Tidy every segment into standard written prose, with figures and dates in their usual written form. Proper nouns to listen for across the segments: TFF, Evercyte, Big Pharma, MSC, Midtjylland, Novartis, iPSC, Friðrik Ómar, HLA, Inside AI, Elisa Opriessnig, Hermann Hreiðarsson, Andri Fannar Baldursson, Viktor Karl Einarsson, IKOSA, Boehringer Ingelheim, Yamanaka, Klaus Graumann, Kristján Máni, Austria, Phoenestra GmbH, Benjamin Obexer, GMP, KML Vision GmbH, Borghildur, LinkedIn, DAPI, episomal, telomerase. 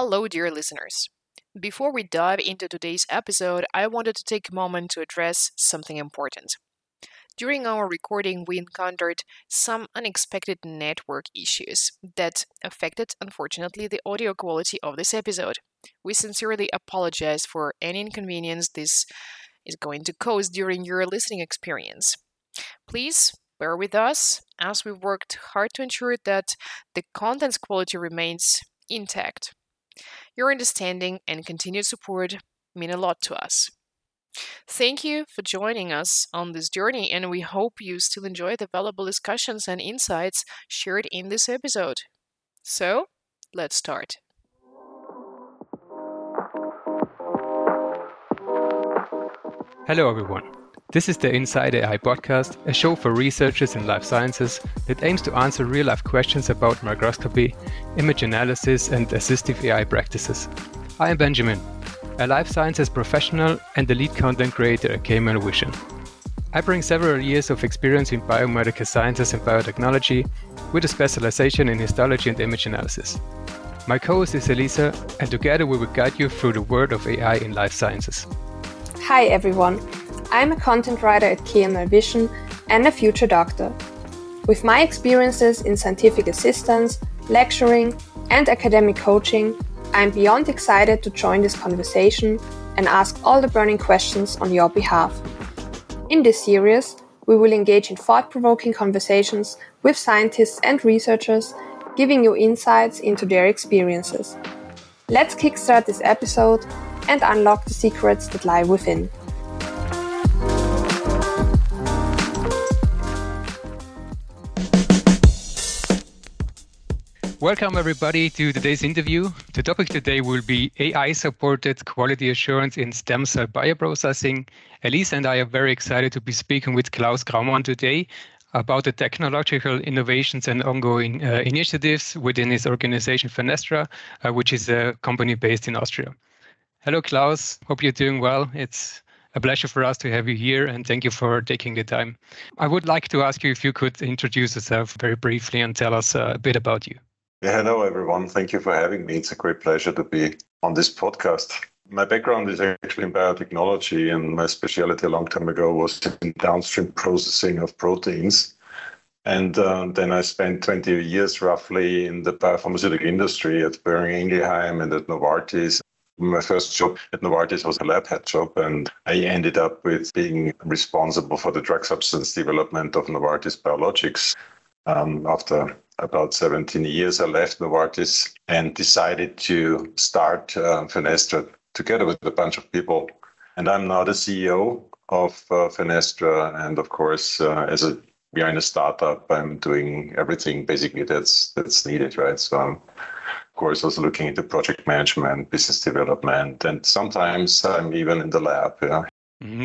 Hello, dear listeners. Before we dive into today's episode, I wanted to take a moment to address something important. During our recording, we encountered some unexpected network issues that affected, unfortunately, the audio quality of this episode. We sincerely apologize for any inconvenience this is going to cause during your listening experience. Please bear with us as we worked hard to ensure that the content's quality remains intact. Your understanding and continued support mean a lot to us. Thank you for joining us on this journey, and we hope you still enjoy the valuable discussions and insights shared in this episode. So, let's start. Hello everyone. This is the Inside AI podcast, a show for researchers in life sciences that aims to answer real-life questions about microscopy, image analysis, and assistive AI practices. I am Benjamin, a life sciences professional and the lead content creator at KML Vision. I bring several years of experience in biomedical sciences and biotechnology with a specialization in histology and image analysis. My co-host is Elisa, and together we will guide you through the world of AI in life sciences. Hi everyone. I'm a content writer at KML Vision and a future doctor. With my experiences in scientific assistance, lecturing, and academic coaching, I'm beyond excited to join this conversation and ask all the burning questions on your behalf. In this series, we will engage in thought-provoking conversations with scientists and researchers, giving you insights into their experiences. Let's kickstart this episode and unlock the secrets that lie within. Welcome everybody to today's interview. The topic today will be AI-supported quality assurance in stem cell bioprocessing. Elisa and I are very excited to be speaking with Klaus Graumann today about the technological innovations and ongoing initiatives within his organization Phoenestra, which is a company based in Austria. Hello Klaus, hope you're doing well. It's a pleasure for us to have you here, and thank you for taking the time. I would like to ask you if you could introduce yourself very briefly and tell us a bit about you. Yeah, hello everyone. Thank you for having me. It's a great pleasure to be on this podcast. My background is actually in biotechnology, and my specialty a long time ago was in downstream processing of proteins. And then I spent 20 years roughly in the biopharmaceutical industry at Boehringer Ingelheim and at Novartis. My first job at Novartis was a lab head job, and I ended up with being responsible for the drug substance development of Novartis Biologics. After about 17 years, I left Novartis and decided to start Phoenestra together with a bunch of people. And I'm now the CEO of Phoenestra. And of course, we are in a startup, I'm doing everything basically that's needed, right? So I'm, of course, also looking into project management, business development, and sometimes I'm even in the lab. Yeah.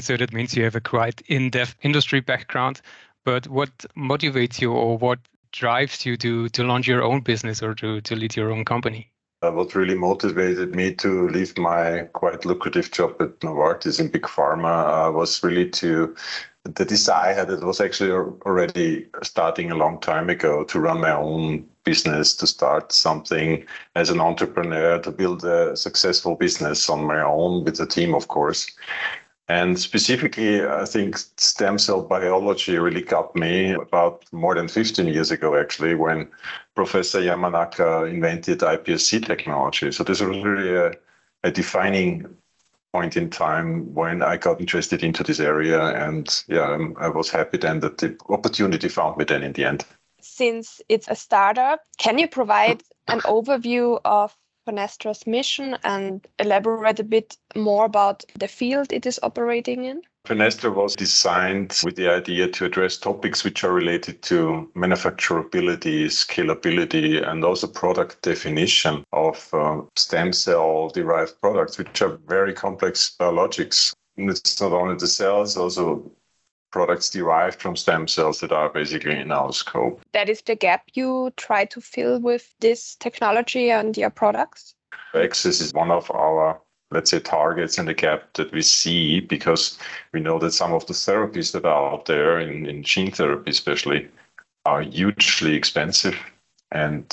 So that means you have a quite in-depth industry background. But what motivates you, or what drives you to launch your own business or to lead your own company? What really motivated me to leave my quite lucrative job at Novartis in Big Pharma was really the desire that was actually already starting a long time ago to run my own business, to start something as an entrepreneur, to build a successful business on my own with a team, of course. And specifically, I think stem cell biology really got me about more than 15 years ago, actually, when Professor Yamanaka invented iPSC technology. So this was really a defining point in time when I got interested into this area. And yeah, I was happy then that the opportunity found me then in the end. Since it's a startup, can you provide an overview of Phoenestra's mission and elaborate a bit more about the field it is operating in? Phoenestra was designed with the idea to address topics which are related to manufacturability, scalability, and also product definition of stem cell-derived products, which are very complex biologics. And it's not only the cells, also products derived from stem cells that are basically in our scope. That is the gap you try to fill with this technology and your products? Access is one of our, let's say, targets and the gap that we see, because we know that some of the therapies that are out there, in gene therapy especially, are hugely expensive. And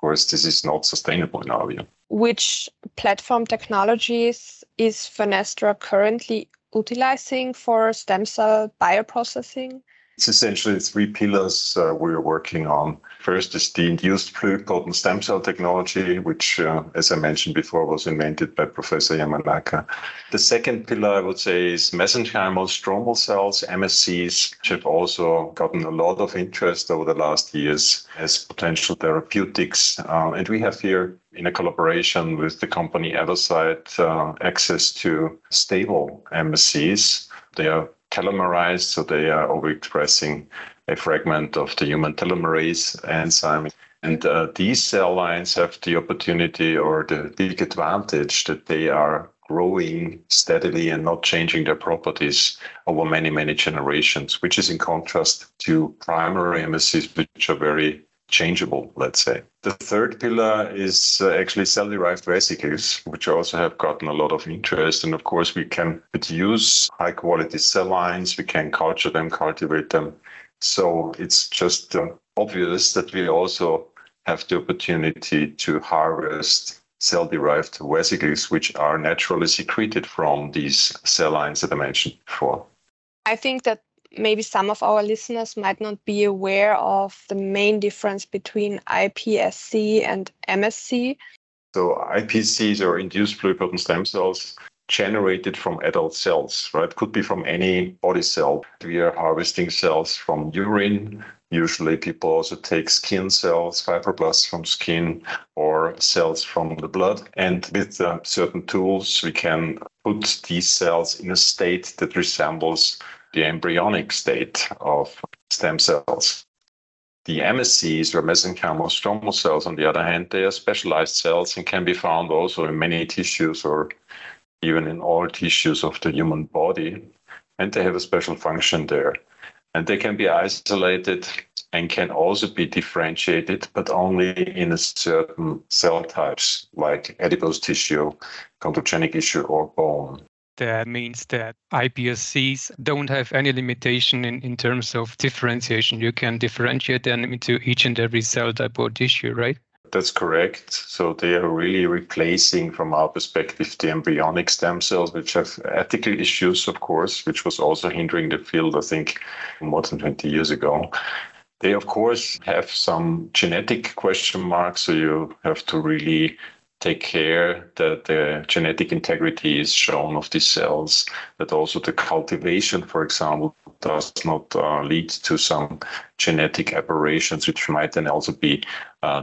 of course, this is not sustainable in our view. Which platform technologies is Phoenestra currently utilizing for stem cell bioprocessing? It's essentially three pillars we're working on. First is the induced pluripotent stem cell technology, which, as I mentioned before, was invented by Professor Yamanaka. The second pillar, I would say, is mesenchymal stromal cells, MSCs, which have also gotten a lot of interest over the last years as potential therapeutics. And we have here, in a collaboration with the company Evercyte, access to stable MSCs. They are telomerized, so they are overexpressing a fragment of the human telomerase enzyme. And these cell lines have the opportunity or the big advantage that they are growing steadily and not changing their properties over many, many generations, which is in contrast to primary MSCs, which are very changeable, let's say. The third pillar is actually cell-derived vesicles, which also have gotten a lot of interest. And of course, we can produce high-quality cell lines, we can culture them, cultivate them. So it's just obvious that we also have the opportunity to harvest cell-derived vesicles, which are naturally secreted from these cell lines that I mentioned before. I think that maybe some of our listeners might not be aware of the main difference between iPSC and MSC. So iPSCs are induced pluripotent stem cells generated from adult cells, right? Could be from any body cell. We are harvesting cells from urine. Usually people also take skin cells, fibroblasts from skin, or cells from the blood. And with certain tools, we can put these cells in a state that resembles the embryonic state of stem cells. The MSCs, or mesenchymal stromal cells, on the other hand, they are specialized cells and can be found also in many tissues or even in all tissues of the human body. And they have a special function there. And they can be isolated and can also be differentiated, but only in a certain cell types, like adipose tissue, chondrogenic tissue, or bone. That means that iPSCs don't have any limitation in terms of differentiation. You can differentiate them into each and every cell type or tissue, right? That's correct. So they are really replacing, from our perspective, the embryonic stem cells, which have ethical issues, of course, which was also hindering the field, I think, more than 20 years ago. They, of course, have some genetic question marks, so you have to really take care that the genetic integrity is shown of these cells, that also the cultivation, for example, does not lead to some genetic aberrations, which might then also be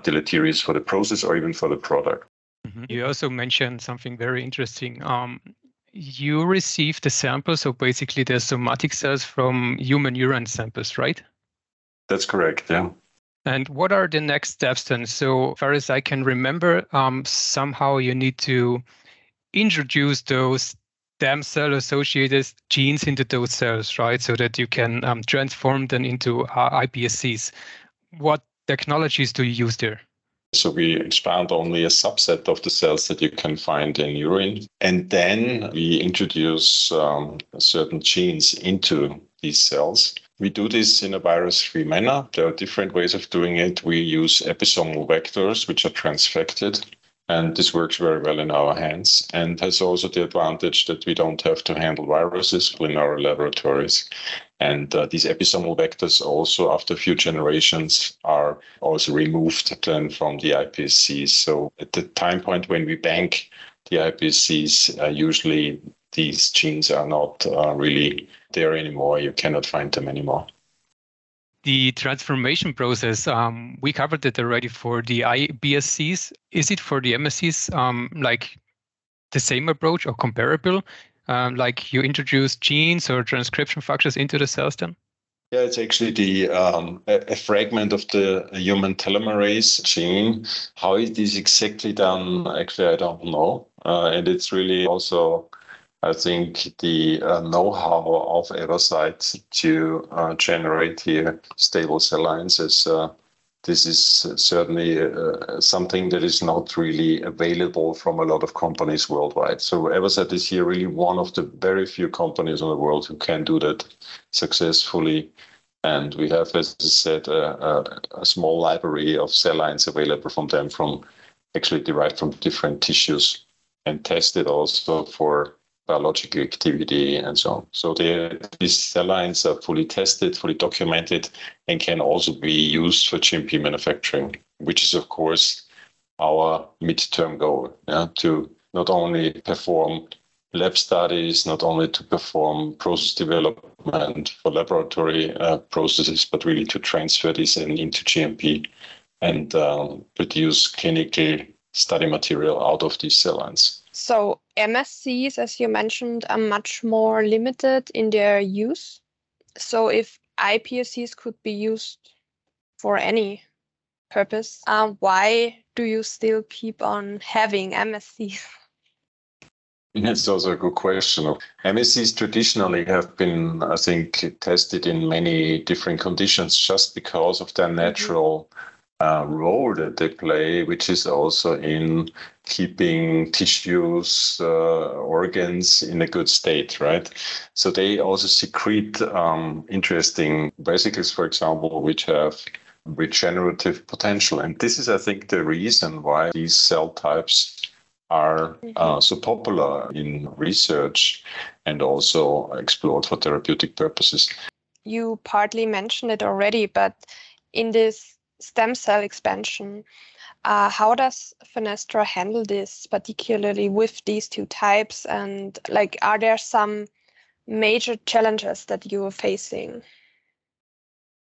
deleterious for the process or even for the product. Mm-hmm. You also mentioned something very interesting. You received the samples, so basically the somatic cells from human urine samples, right? That's correct, yeah. And what are the next steps then? So far as I can remember, somehow you need to introduce those stem cell-associated genes into those cells, right? So that you can transform them into iPSCs. What technologies do you use there? So we expand only a subset of the cells that you can find in urine. And then we introduce certain genes into these cells. We do this in a virus-free manner. There are different ways of doing it. We use episomal vectors, which are transfected, and this works very well in our hands and has also the advantage that we don't have to handle viruses in our laboratories. And these episomal vectors also, after a few generations, are also removed then from the iPSCs. So at the time point when we bank the iPSCs, usually these genes are not really there anymore. You cannot find them anymore. The transformation process, we covered it already for the iPSCs. Is it for the MSCs like the same approach or comparable? Like you introduce genes or transcription factors into the cells then? Yeah, it's actually the a fragment of the human telomerase gene. How it is exactly done, actually, I don't know. And it's really also, I think, the know-how of Evercyte to generate here stable cell lines, as this is certainly something that is not really available from a lot of companies worldwide. So Evercyte is here really one of the very few companies in the world who can do that successfully And we have, as I said, a small library of cell lines available from them, from actually derived from different tissues and tested also for biological activity and so on. So these cell lines are fully tested, fully documented, and can also be used for GMP manufacturing, which is, of course, our midterm goal, to not only perform lab studies, not only to perform process development for laboratory processes, but really to transfer this into GMP and produce clinical study material out of these cell lines. So MSCs, as you mentioned, are much more limited in their use. So if iPSCs could be used for any purpose, why do you still keep on having MSCs? That's also a good question. MSCs traditionally have been, I think, tested in many different conditions just because of their natural role that they play, which is also in keeping tissues, organs in a good state, right? So they also secrete interesting vesicles, for example, which have regenerative potential. And this is, I think, the reason why these cell types are so popular in research and also explored for therapeutic purposes. You partly mentioned it already, but in this stem cell expansion, how does Phoenestra handle this, particularly with these two types? And are there some major challenges that you are facing?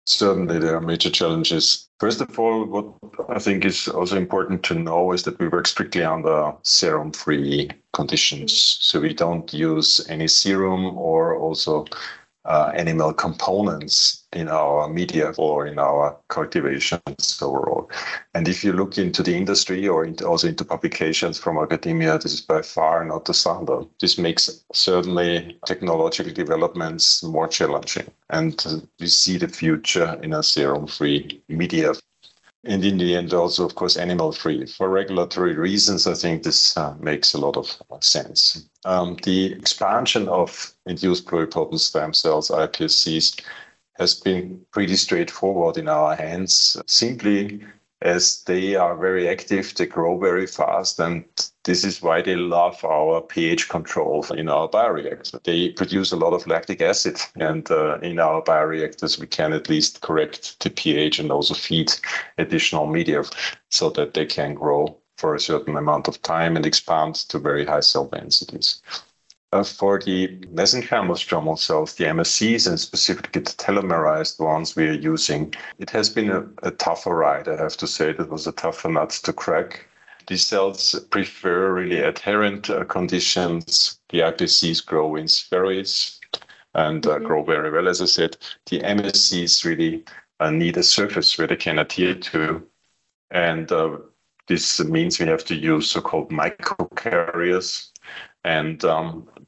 Certainly, there are major challenges. First of all, what I think is also important to know is that we work strictly under serum-free conditions. So we don't use any serum or also animal components in our media or in our cultivations overall. And if you look into the industry or also into publications from academia, this is by far not the standard. This makes certainly technological developments more challenging. And we see the future in a serum-free media. And in the end, also, of course, animal-free. For regulatory reasons, I think this makes a lot of sense. The expansion of induced pluripotent stem cells, iPSCs, has been pretty straightforward in our hands, simply as they are very active, they grow very fast, and this is why they love our pH control in our bioreactors. They produce a lot of lactic acid, and in our bioreactors, we can at least correct the pH and also feed additional media so that they can grow for a certain amount of time and expand to very high cell densities. For the mesenchymal stromal cells, the MSCs, and specifically the telomerized ones we are using, it has been a tougher ride, I have to say. That was a tougher nut to crack. These cells prefer really adherent conditions. The iPSCs grow in spheroids and grow very well, as I said. The MSCs really need a surface where they can adhere to. And this means we have to use so-called microcarriers. And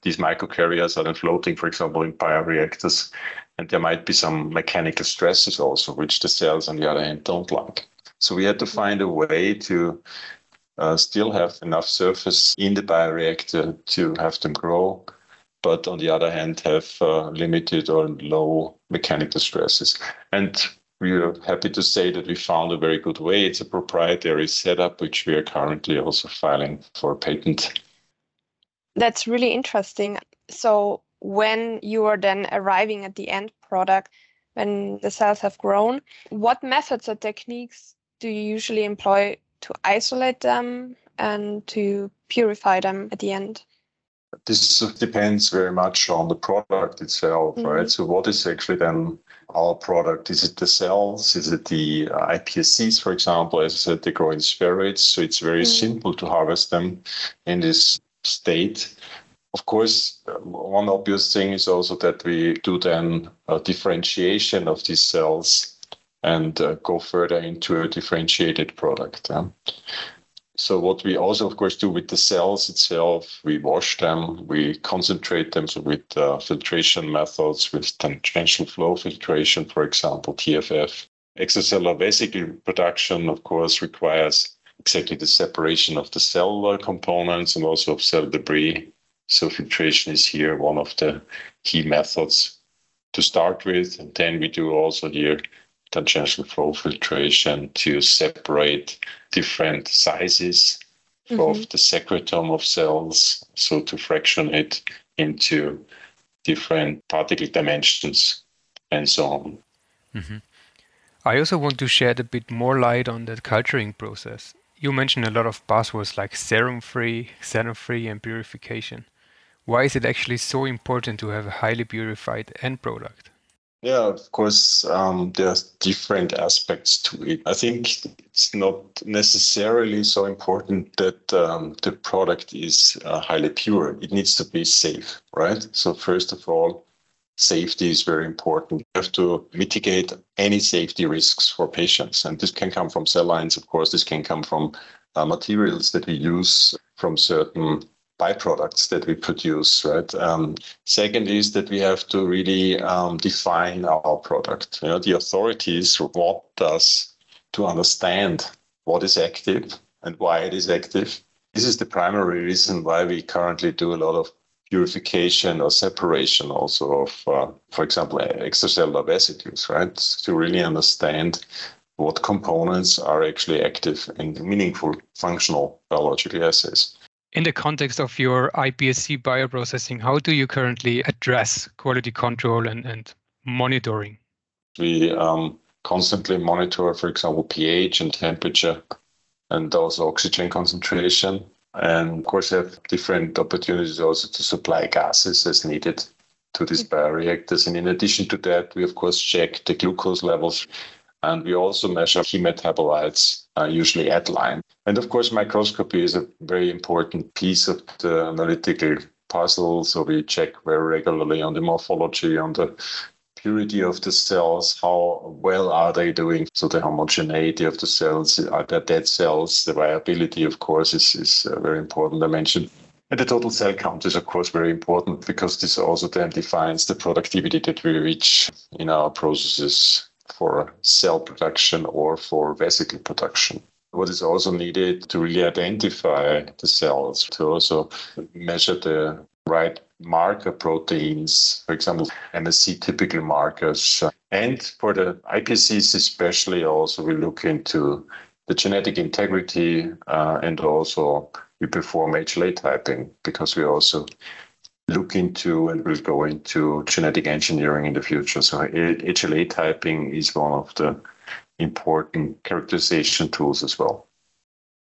these microcarriers are then floating, for example, in bioreactors. And there might be some mechanical stresses also, which the cells, on the other hand, don't like. So we had to find a way to still have enough surface in the bioreactor to have them grow, but on the other hand, have limited or low mechanical stresses. And we are happy to say that we found a very good way. It's a proprietary setup, which we are currently also filing for a patent. That's really interesting. So when you are then arriving at the end product, when the cells have grown, what methods or techniques do you usually employ to isolate them and to purify them at the end? This depends very much on the product itself, right? So what is actually then our product? Is it the cells? Is it the iPSCs, for example? As I said, they grow in spheroids, so it's very simple to harvest them in this state. Of course, one obvious thing is also that we do then a differentiation of these cells and go further into a differentiated product. So what we also, of course, do with the cells itself, we wash them, we concentrate them, so with filtration methods, with tangential flow filtration, for example, TFF. Extracellular vesicle production, of course, requires exactly the separation of the cellular components and also of cell debris. So filtration is here one of the key methods to start with. And then we do also here tangential flow filtration to separate different sizes of the secretome of cells, so to fraction it into different particle dimensions and so on. Mm-hmm. I also want to shed a bit more light on that culturing process. You mentioned a lot of buzzwords like serum-free, xenon-free, and purification. Why is it actually so important to have a highly purified end product? Yeah, of course, there's different aspects to it. I think it's not necessarily so important that the product is highly pure. It needs to be safe, right? So first of all, safety is very important. You have to mitigate any safety risks for patients. And this can come from cell lines, of course. This can come from materials that we use, from certain byproducts that we produce, right? Second is that we have to really define our product. You know, the authorities want us to understand what is active and why it is active. This is the primary reason why we currently do a lot of purification or separation also of, for example, extracellular residues, right? To really understand what components are actually active and meaningful functional biological assays. In the context of your iPSC bioprocessing, how do you currently address quality control and monitoring? We constantly monitor, for example, pH and temperature and also oxygen concentration. And of course, have different opportunities also to supply gases as needed to these bioreactors. And in addition to that, we, of course, check the glucose levels. And we also measure key metabolites, usually at line. And of course, microscopy is a very important piece of the analytical puzzle. So we check very regularly on the morphology, on the purity of the cells, how well are they doing? So the homogeneity of the cells, are there dead cells? The viability, of course, is a very important dimension. And the total cell count is, of course, very important because this also then defines the productivity that we reach in our processes for cell production or for vesicle production. What is also needed to really identify the cells, to also measure the right marker proteins, for example, MSC typical markers. And for the iPSCs especially also we look into the genetic integrity and also we perform HLA typing because we also look into and will go into genetic engineering in the future. So HLA typing is one of the important characterization tools as well.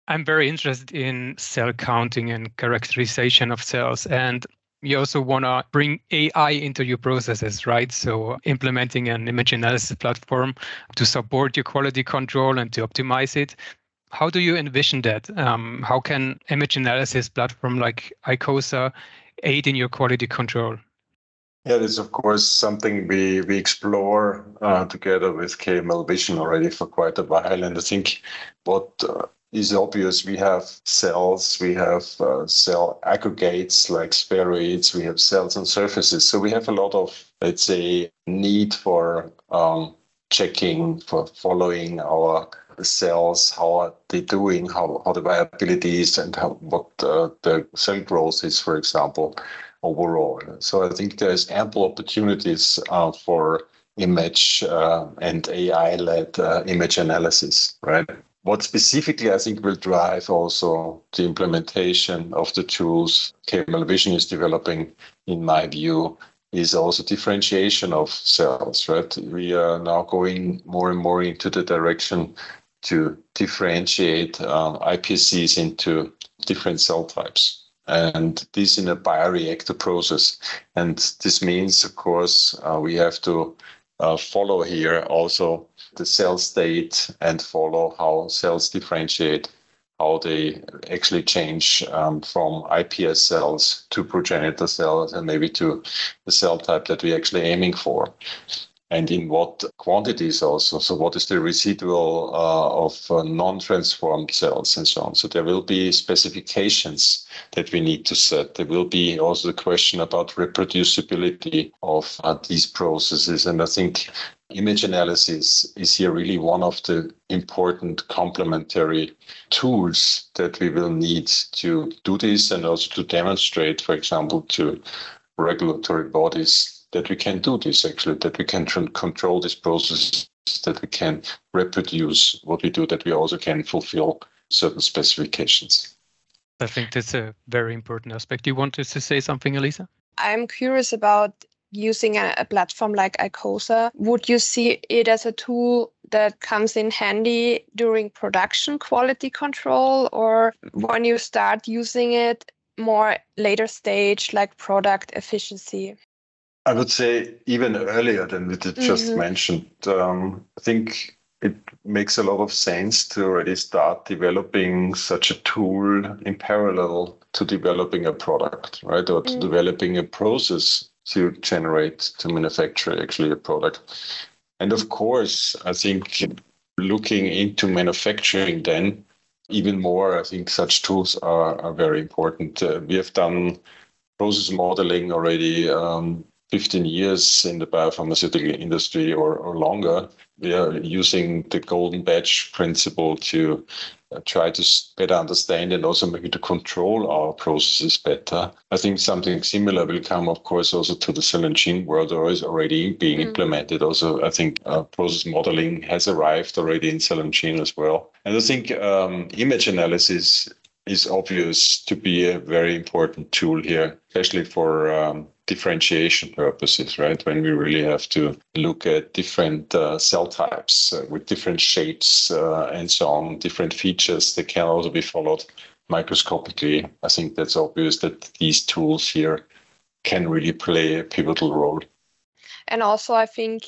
I'm very interested in cell counting and characterization of cells, and you also want to bring AI into your processes, right? So implementing an image analysis platform to support your quality control and to optimize it. How do you envision that? How can image analysis platform like IKOSA aid in your quality control? Yeah, this is, of course, something we explore together with KML Vision already for quite a while. And I think what is obvious, we have cells, we have cell aggregates like spheroids, we have cells on surfaces. So we have a lot of, let's say, need for checking, for following our cells, how are they doing, how the viability is, and what the cell growth is, for example. Overall. So I think there's ample opportunities for image and AI-led image analysis, right? What specifically I think will drive also the implementation of the tools KML Vision is developing, in my view, is also differentiation of cells, right? We are now going more and more into the direction to differentiate iPSCs into different cell types. And this in a bioreactor process. And this means, of course, we have to follow here also the cell state and follow how cells differentiate, how they actually change from iPS cells to progenitor cells and maybe to the cell type that we're actually aiming for. And in what quantities also. So what is the residual of non-transformed cells and so on. So there will be specifications that we need to set. There will be also the question about reproducibility of these processes. And I think image analysis is here really one of the important complementary tools that we will need to do this and also to demonstrate, for example, to regulatory bodies that we can do this actually, that we can control this process, that we can reproduce what we do, that we also can fulfill certain specifications. I think that's a very important aspect. You wanted to say something, Elisa? I'm curious about using a platform like IKOSA. Would you see it as a tool that comes in handy during production quality control, or when you start using it more later stage, like product efficiency? I would say even earlier than we did just mentioned. I think it makes a lot of sense to already start developing such a tool in parallel to developing a product, right? Or to developing a process to generate, to manufacture actually a product. And of course, I think looking into manufacturing then even more, I think such tools are very important. We have done process modeling already 15 years in the biopharmaceutical industry or longer. We are using the golden batch principle to try to better understand and also maybe to control our processes better. I think something similar will come, of course, also to the cell and gene world, or is already being implemented. Also, I think process modeling has arrived already in cell and gene as well. And I think image analysis is obvious to be a very important tool here, especially for differentiation purposes, right? When we really have to look at different cell types with different shapes and so on, different features that can also be followed microscopically. I think that's obvious that these tools here can really play a pivotal role. And also, I think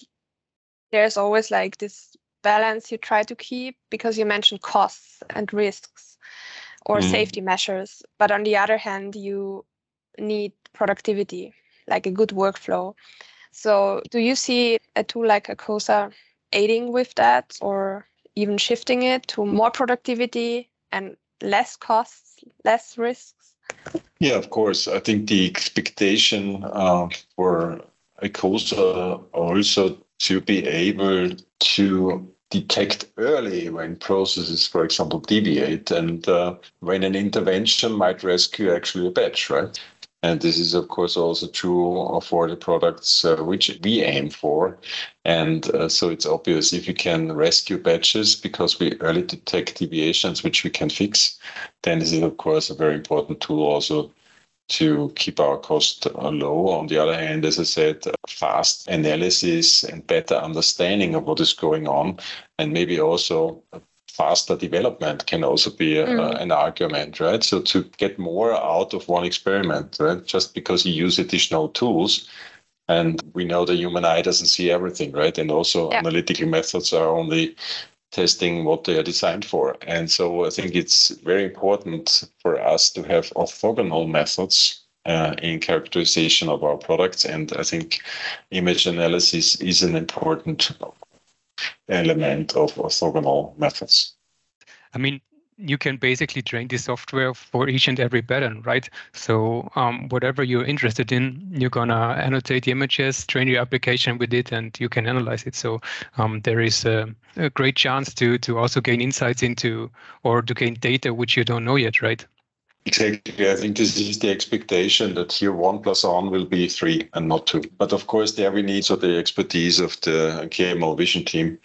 there's always like this balance you try to keep, because you mentioned costs and risks or safety measures. But on the other hand, you need productivity, like a good workflow. So do you see a tool like IKOSA aiding with that, or even shifting it to more productivity and less costs, less risks? Yeah, of course. I think the expectation for IKOSA also to be able to detect early when processes, for example, deviate, and when an intervention might rescue actually a batch, right? And this is, of course, also true for the products which we aim for. And so it's obvious if you can rescue batches because we early detect deviations which we can fix, then this is, of course, a very important tool also to keep our cost low. On the other hand, as I said, fast analysis and better understanding of what is going on, and maybe also faster development can also be an argument, right? So to get more out of one experiment, right? Just because you use additional tools, and we know the human eye doesn't see everything, right? And also analytical methods are only testing what they are designed for. And so I think it's very important for us to have orthogonal methods in characterization of our products. And I think image analysis is an important element of orthogonal methods. I mean, you can basically train the software for each and every pattern, right? So whatever you're interested in, you're going to annotate the images, train your application with it, and you can analyze it. So there is a great chance to also gain insights into, or to gain data which you don't know yet, right? Exactly. I think this is the expectation, that here 1 + 1 will be 3 and not 2. But of course, there we need the expertise of the KML Vision team.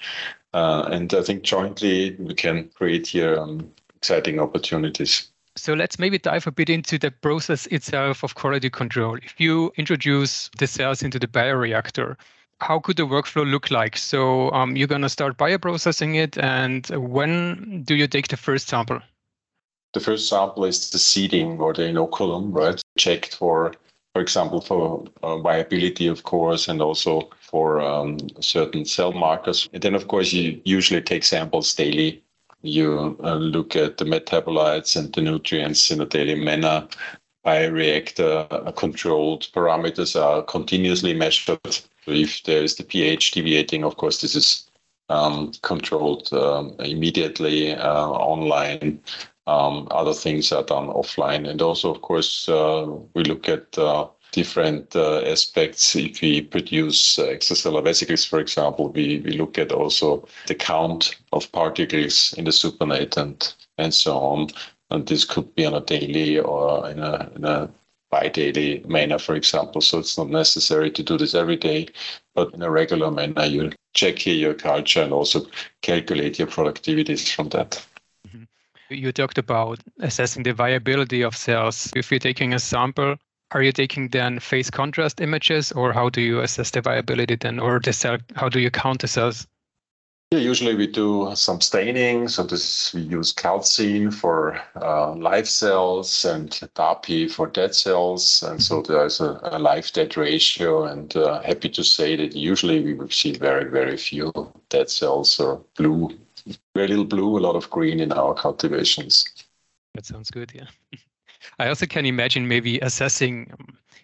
And I think jointly we can create here exciting opportunities. So let's maybe dive a bit into the process itself of quality control. If you introduce the cells into the bioreactor, how could the workflow look like? So you're going to start bioprocessing it, and when do you take the first sample? The first sample is the seeding or the inoculum, right? Checked for example, for viability, of course, and also for certain cell markers. And then, of course, you usually take samples daily. You look at the metabolites and the nutrients in a daily manner. Bioreactor controlled parameters are continuously measured. So if there is the pH deviating, of course, this is controlled immediately online. Other things are done offline. And also, of course, we look at different aspects. If we produce extracellular vesicles, for example, we look at also the count of particles in the supernatant and so on. And this could be on a daily or in a bi-daily manner, for example. So it's not necessary to do this every day, but in a regular manner, you check here your culture and also calculate your productivities from that. Mm-hmm. You talked about assessing the viability of cells. If you're taking a sample, are you taking then phase contrast images, or how do you assess the viability then, or the cell? How do you count the cells? Yeah, usually we do some staining. So this we use calcine for live cells and DAPI for dead cells. And so there's a live-dead ratio. And happy to say that usually we would see very, very few dead cells or blue, very little blue, a lot of green in our cultivations. That sounds good, yeah. I also can imagine maybe assessing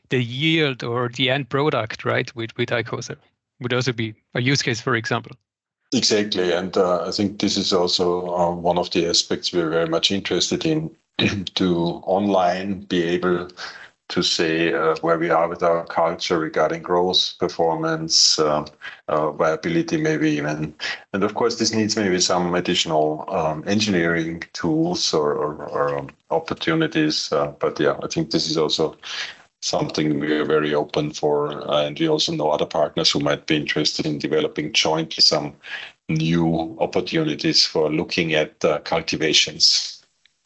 the yield or the end product, right, with IKOSA would also be a use case, for example. Exactly. And I think this is also one of the aspects we're very much interested in, to online be able to say where we are with our culture regarding growth, performance, viability maybe even. And of course, this needs maybe some additional engineering tools or opportunities. But yeah, I think this is also something we are very open for. And we also know other partners who might be interested in developing jointly some new opportunities for looking at cultivations.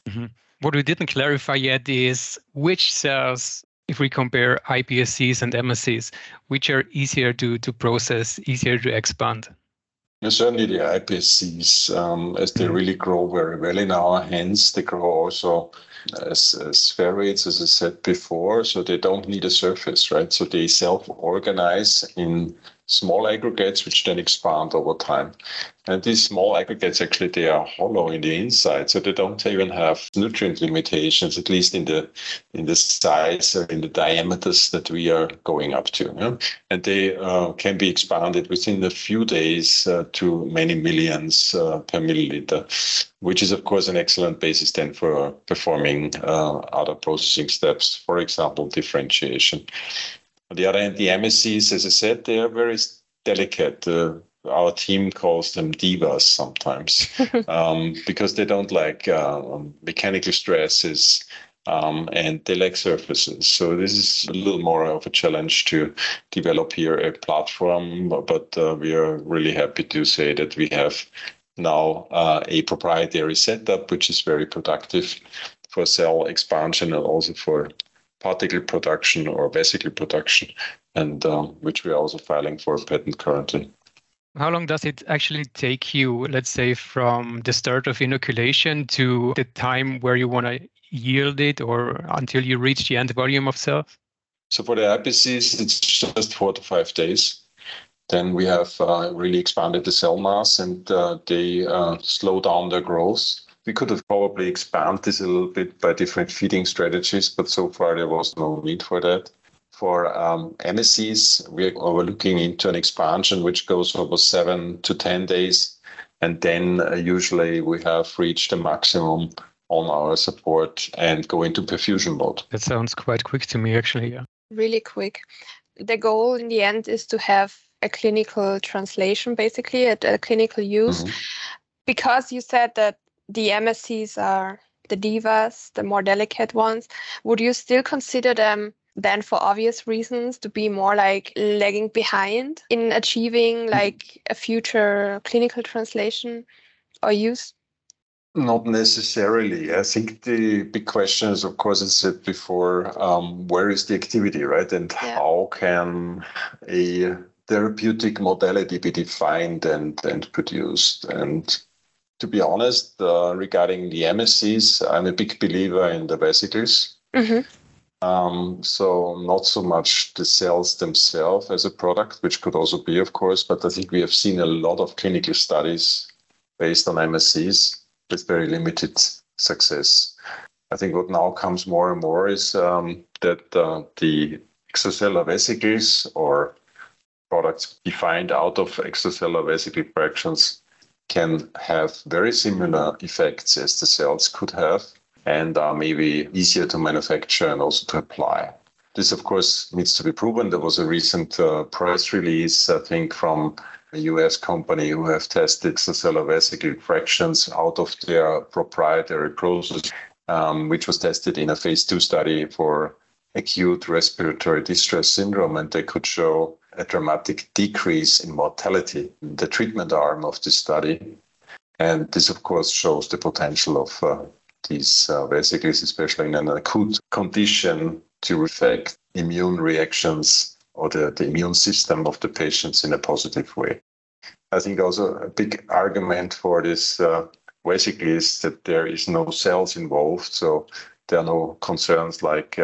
Mm-hmm. What we didn't clarify yet is which cells, if we compare iPSCs and MSCs, which are easier to process, easier to expand? Certainly the iPSCs, as they really grow very well in our hands. They grow also as spheroids, as I said before, so they don't need a surface, right? So they self-organize in small aggregates, which then expand over time. And these small aggregates, actually, they are hollow in the inside, so they don't even have nutrient limitations, at least in the size or in the diameters that we are going up to. Yeah? And they can be expanded within a few days to many millions per milliliter, which is, of course, an excellent basis then for performing other processing steps, for example, differentiation. On the other hand, the MSCs, as I said, they are very delicate. Our team calls them divas sometimes because they don't like mechanical stresses and they lack surfaces. So this is a little more of a challenge to develop here a platform, but we are really happy to say that we have now a proprietary setup, which is very productive for cell expansion and also for particle production or vesicle production, and which we are also filing for a patent currently. How long does it actually take you, let's say, from the start of inoculation to the time where you want to yield it or until you reach the end volume of cell? So for the iPSCs, it's just 4 to 5 days. Then we have really expanded the cell mass and they slow down their growth. We could have probably expanded this a little bit by different feeding strategies, but so far there was no need for that. For MSCs, we are looking into an expansion which goes over 7 to 10 days. And then usually we have reached the maximum on our support and go into perfusion mode. That sounds quite quick to me, actually. Yeah. Really quick. The goal in the end is to have a clinical translation, basically, a clinical use. Mm-hmm. Because you said that the MSCs are the divas, the more delicate ones. Would you still consider them then, for obvious reasons, to be more like lagging behind in achieving like a future clinical translation or use? Not necessarily. I think the big question is, of course, as I said before, where is the activity, right? And how can a therapeutic modality be defined and produced? And to be honest, regarding the MSCs, I'm a big believer in the vesicles. Mm-hmm. So not so much the cells themselves as a product, which could also be, of course, but I think we have seen a lot of clinical studies based on MSCs with very limited success. I think what now comes more and more is that the extracellular vesicles or products defined out of extracellular vesicle fractions can have very similar effects as the cells could have and are maybe easier to manufacture and also to apply. This, of course, needs to be proven. There was a recent press release, I think, from a US company who have tested extracellular vesicle fractions out of their proprietary process, which was tested in a phase 2 study for acute respiratory distress syndrome, and they could show a dramatic decrease in mortality in the treatment arm of the study. And this, of course, shows the potential of these vesicles, especially in an acute condition, to affect immune reactions or the immune system of the patients in a positive way. I think also a big argument for this vesicle is that there is no cells involved, so there are no concerns like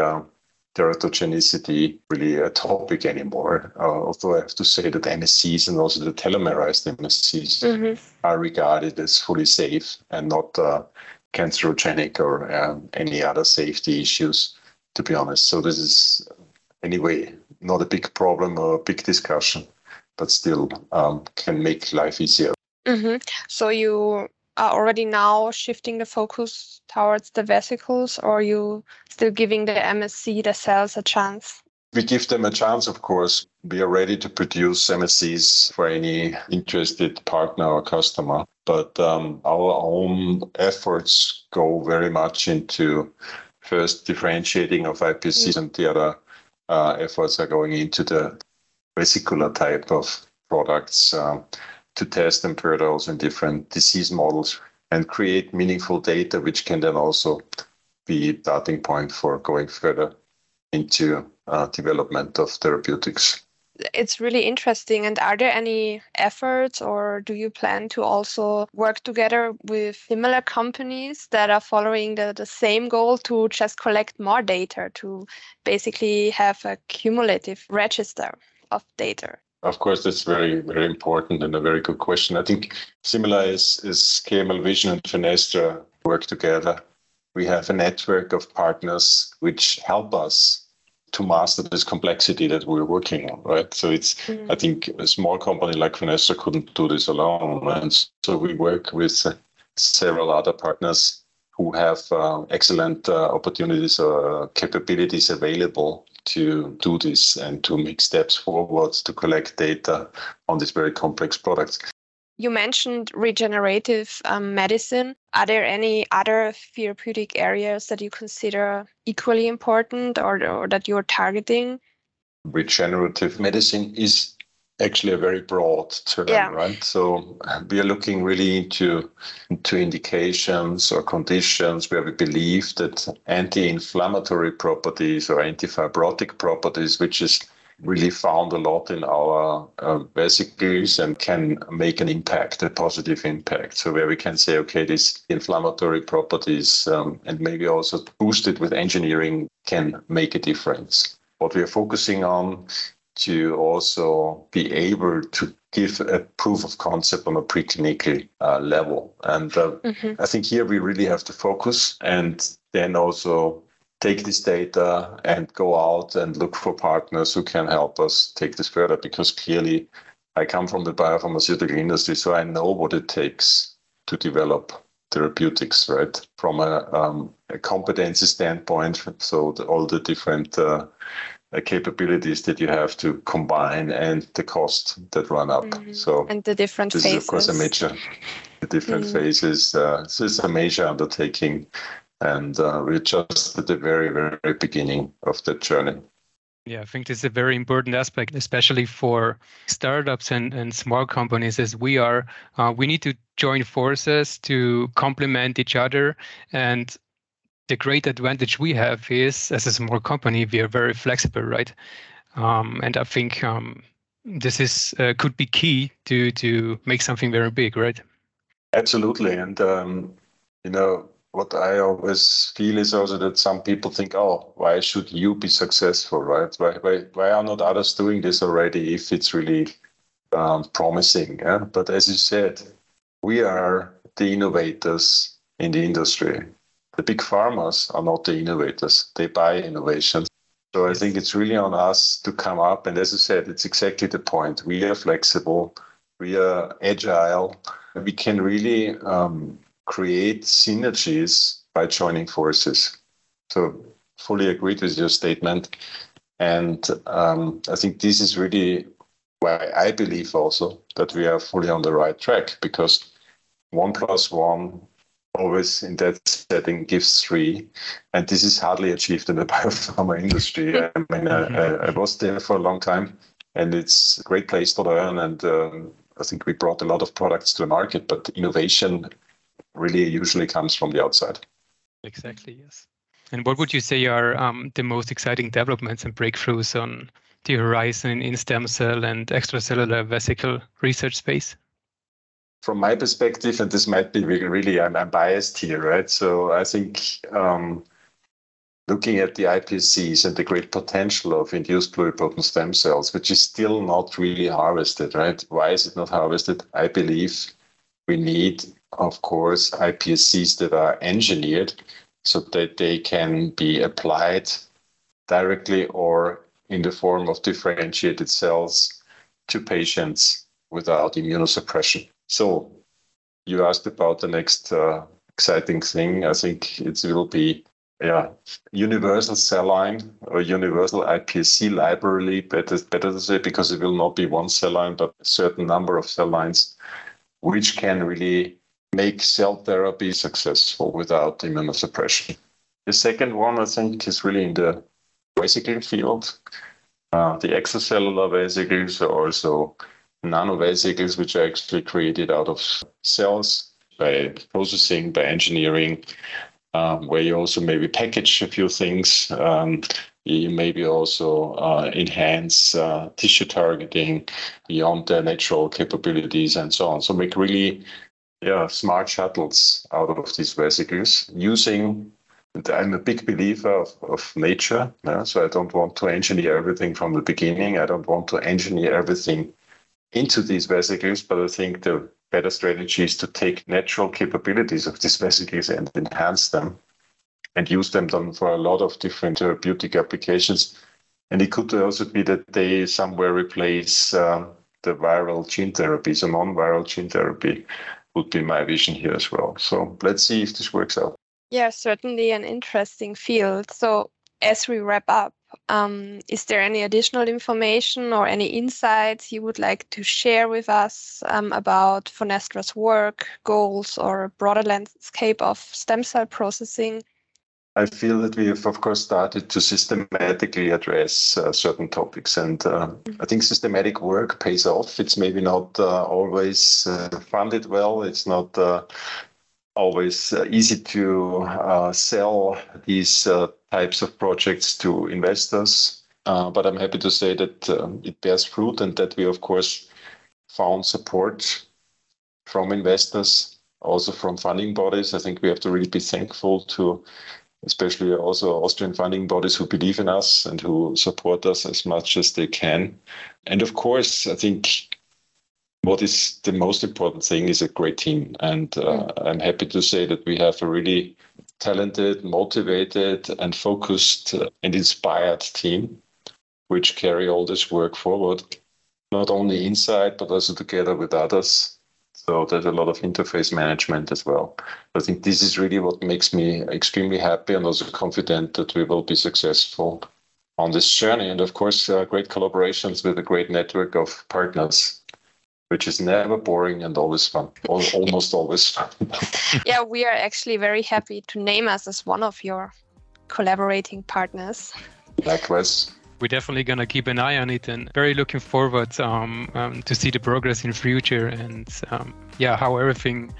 teratogenicity really a topic anymore. Although I have to say that MSCs and also the telomerized MSCs are regarded as fully safe and not cancerogenic or any other safety issues, to be honest. So this is, anyway, not a big problem or a big discussion, but still can make life easier. Mm-hmm. So you are already now shifting the focus towards the vesicles, or are you still giving the MSC, the cells, a chance? We give them a chance, of course. We are ready to produce MSCs for any interested partner or customer. But our own efforts go very much into first differentiating of iPSCs, and the other efforts are going into the vesicular type of products to test them further also in different disease models and create meaningful data, which can then also be a starting point for going further into development of therapeutics. It's really interesting. And are there any efforts, or do you plan to also work together with similar companies that are following the same goal, to just collect more data, to basically have a cumulative register of data? Of course, that's very, very important and a very good question. I think similar is KML Vision and Phoenestra work together. We have a network of partners which help us to master this complexity that we're working on, right? So it's, I think a small company like Phoenestra couldn't do this alone. And so we work with several other partners who have excellent opportunities or capabilities available to do this and to make steps forward to collect data on these very complex products. You mentioned regenerative medicine. Are there any other therapeutic areas that you consider equally important, or that you're targeting? Regenerative medicine is actually a very broad term, right? So we are looking really into indications or conditions where we believe that anti-inflammatory properties or antifibrotic properties, which is really found a lot in our vesicles and can make an impact, a positive impact. So where we can say, okay, these inflammatory properties and maybe also boosted with engineering can make a difference. What we are focusing on to also be able to give a proof of concept on a preclinical level. And I think here we really have to focus and then also take this data and go out and look for partners who can help us take this further, because clearly I come from the biopharmaceutical industry, so I know what it takes to develop therapeutics, right? From a competency standpoint, so all the different capabilities that you have to combine and the cost that run up. So and the different phases. This is, of course, the different phases. So it's a major undertaking. And we're just at the very, very beginning of that journey. Yeah, I think this is a very important aspect, especially for startups and small companies as we are. We need to join forces to complement each other. And the great advantage we have is, as a small company, we are very flexible, right? And I think this is could be key to make something very big, right? Absolutely. And, what I always feel is also that some people think, oh, why should you be successful, right? Why are not others doing this already if it's really promising? Yeah? But as you said, we are the innovators in the industry. The big pharmas are not the innovators. They buy innovations. So I think it's really on us to come up. And as you said, it's exactly the point. We are flexible. We are agile. We can really create synergies by joining forces. So fully agreed with your statement. And I think this is really why I believe also that we are fully on the right track, because 1+1 always in that setting gives 3, and this is hardly achieved in the biopharma industry. I mean, I was there for a long time, and it's a great place to learn, and I think we brought a lot of products to the market, but innovation really usually comes from the outside. Exactly, yes. And what would you say are the most exciting developments and breakthroughs on the horizon in stem cell and extracellular vesicle research space? From my perspective, and this might be really, I'm biased here, right? So I think looking at the iPSCs and the great potential of induced pluripotent stem cells, which is still not really harvested, right? Why is it not harvested? I believe we need, of course, iPSCs that are engineered so that they can be applied directly or in the form of differentiated cells to patients without immunosuppression. So you asked about the next exciting thing. I think it will be universal cell line or universal iPSC library, better to say, because it will not be one cell line, but a certain number of cell lines, which can really make cell therapy successful without immunosuppression. The second one, I think, is really in the vesicle field. The extracellular vesicles are also nanovesicles, which are actually created out of cells by processing, by engineering, where you also maybe package a few things. You maybe also enhance tissue targeting beyond their natural capabilities and so on. So make really smart shuttles out of these vesicles using, and I'm a big believer of nature. Yeah? So I don't want to engineer everything from the beginning. I don't want to engineer everything into these vesicles, but I think the better strategy is to take natural capabilities of these vesicles and enhance them and use them then for a lot of different therapeutic applications. And it could also be that they somewhere replace the viral gene therapy. So non-viral gene therapy would be my vision here as well. So let's see if this works out. Yeah, certainly an interesting field. So as we wrap up, is there any additional information or any insights you would like to share with us about Phoenestra's work, goals, or broader landscape of stem cell processing? I feel that we have, of course, started to systematically address certain topics. And I think systematic work pays off. It's maybe not always funded well. It's not always easy to sell these types of projects to investors. But I'm happy to say that it bears fruit and that we, of course, found support from investors, also from funding bodies. I think we have to really be thankful to especially also Austrian funding bodies who believe in us and who support us as much as they can. And of course, I think what is the most important thing is a great team. And I'm happy to say that we have a really talented, motivated, and focused and inspired team, which carry all this work forward, not only inside, but also together with others. So there's a lot of interface management as well. I think this is really what makes me extremely happy and also confident that we will be successful on this journey. And of course, great collaborations with a great network of partners, which is never boring and always fun, almost always fun. Yeah, we are actually very happy to name us as one of your collaborating partners. Likewise. We're definitely going to keep an eye on it and very looking forward to see the progress in future and how everything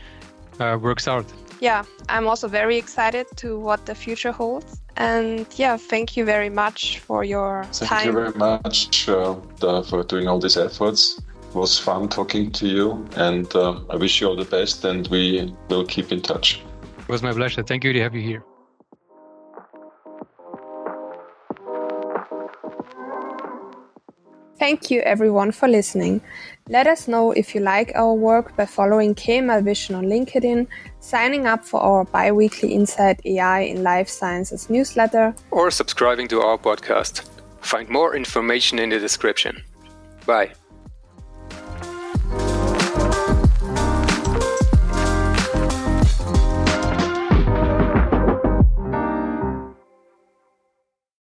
works out. Yeah, I'm also very excited to what the future holds. And thank you very much for your time. Thank you very much for doing all these efforts. It was fun talking to you, and I wish you all the best, and we will keep in touch. It was my pleasure. Thank you to have you here. Thank you everyone for listening. Let us know if you like our work by following KML Vision on LinkedIn, signing up for our bi-weekly Inside AI in Life Sciences newsletter, or subscribing to our podcast. Find more information in the description. Bye.